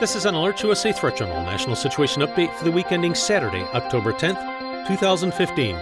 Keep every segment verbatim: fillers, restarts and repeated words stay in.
This is an alert to U S A Threat Journal National Situation Update for the week ending Saturday, October tenth, twenty fifteen.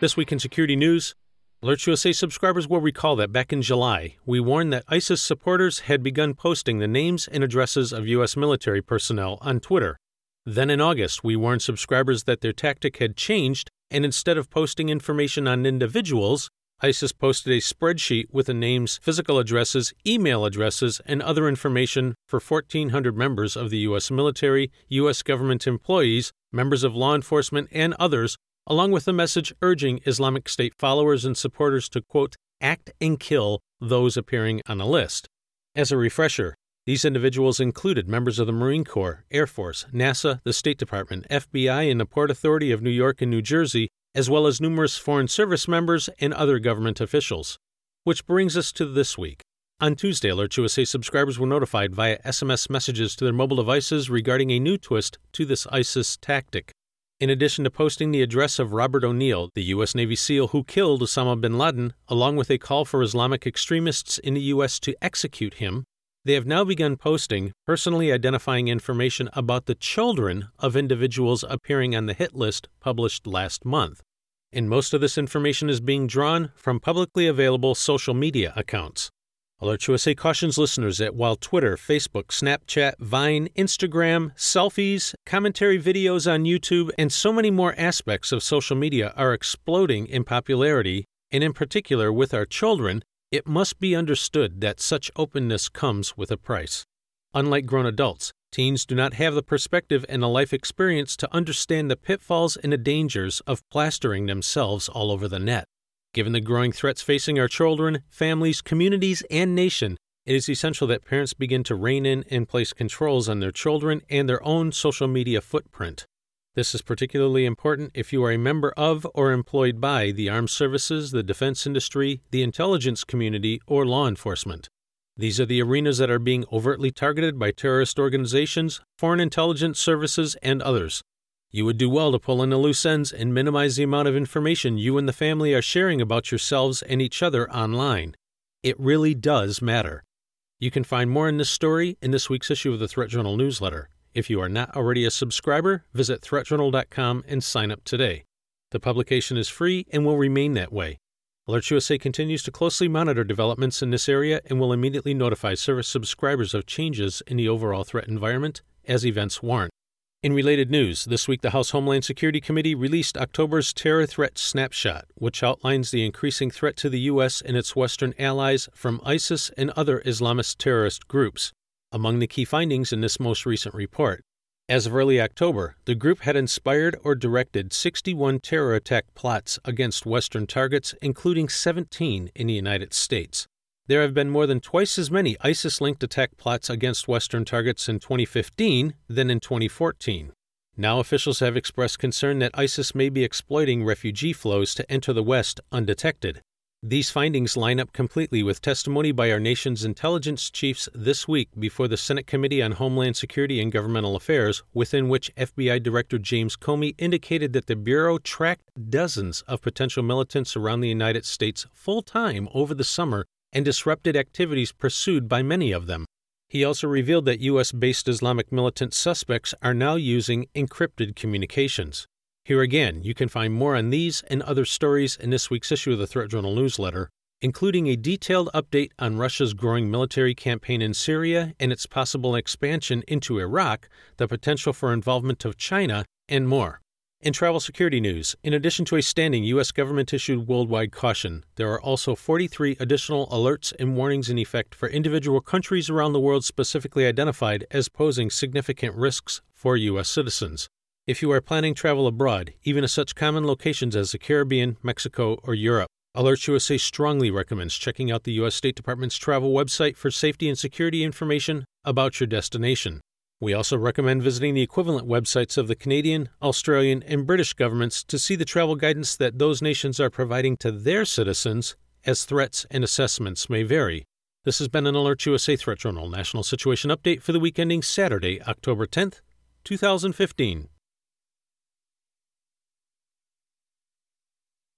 This week in security news, Alert U S A subscribers will recall that back in July, we warned that ISIS supporters had begun posting the names and addresses of U S military personnel on Twitter. Then in August, we warned subscribers that their tactic had changed, and instead of posting information on individuals, ISIS posted a spreadsheet with the names, physical addresses, email addresses, and other information for fourteen hundred members of the U S military, U S government employees, members of law enforcement, and others, along with a message urging Islamic State followers and supporters to, quote, act and kill those appearing on a list. As a refresher, these individuals included members of the Marine Corps, Air Force, NASA, the State Department, F B I, and the Port Authority of New York and New Jersey, as well as numerous Foreign Service members and other government officials. Which brings us to this week. On Tuesday, Alert U S A subscribers were notified via S M S messages to their mobile devices regarding a new twist to this ISIS tactic. In addition to posting the address of Robert O'Neill, the U S Navy SEAL who killed Osama bin Laden, along with a call for Islamic extremists in the U S to execute him, they have now begun posting personally identifying information about the children of individuals appearing on the hit list published last month. And most of this information is being drawn from publicly available social media accounts. Alert U S A cautions listeners that while Twitter, Facebook, Snapchat, Vine, Instagram, selfies, commentary videos on YouTube, and so many more aspects of social media are exploding in popularity, and in particular with our children, it must be understood that such openness comes with a price. Unlike grown adults, teens do not have the perspective and the life experience to understand the pitfalls and the dangers of plastering themselves all over the net. Given the growing threats facing our children, families, communities, and nation, it is essential that parents begin to rein in and place controls on their children and their own social media footprint. This is particularly important if you are a member of or employed by the armed services, the defense industry, the intelligence community, or law enforcement. These are the arenas that are being overtly targeted by terrorist organizations, foreign intelligence services, and others. You would do well to pull in the loose ends and minimize the amount of information you and the family are sharing about yourselves and each other online. It really does matter. You can find more in this story in this week's issue of the Threat Journal newsletter. If you are not already a subscriber, visit threat journal dot com and sign up today. The publication is free and will remain that way. Alert U S A continues to closely monitor developments in this area and will immediately notify service subscribers of changes in the overall threat environment as events warrant. In related news, this week the House Homeland Security Committee released October's Terror Threat Snapshot, which outlines the increasing threat to the U S and its Western allies from ISIS and other Islamist terrorist groups. Among the key findings in this most recent report, as of early October, the group had inspired or directed sixty-one terror attack plots against Western targets, including seventeen in the United States. There have been more than twice as many ISIS-linked attack plots against Western targets in twenty fifteen than in twenty fourteen. Now officials have expressed concern that ISIS may be exploiting refugee flows to enter the West undetected. These findings line up completely with testimony by our nation's intelligence chiefs this week before the Senate Committee on Homeland Security and Governmental Affairs, within which F B I Director James Comey indicated that the Bureau tracked dozens of potential militants around the United States full-time over the summer and disrupted activities pursued by many of them. He also revealed that U S-based Islamic militant suspects are now using encrypted communications. Here again, you can find more on these and other stories in this week's issue of the Threat Journal newsletter, including a detailed update on Russia's growing military campaign in Syria and its possible expansion into Iraq, the potential for involvement of China, and more. In travel security news, in addition to a standing U S government-issued worldwide caution, there are also forty-three additional alerts and warnings in effect for individual countries around the world specifically identified as posing significant risks for U S citizens. If you are planning travel abroad, even to such common locations as the Caribbean, Mexico, or Europe, Alert U S A strongly recommends checking out the U S State Department's travel website for safety and security information about your destination. We also recommend visiting the equivalent websites of the Canadian, Australian, and British governments to see the travel guidance that those nations are providing to their citizens, as threats and assessments may vary. This has been an Alert U S A Threat Journal National Situation Update for the week ending Saturday, October tenth, twenty fifteen.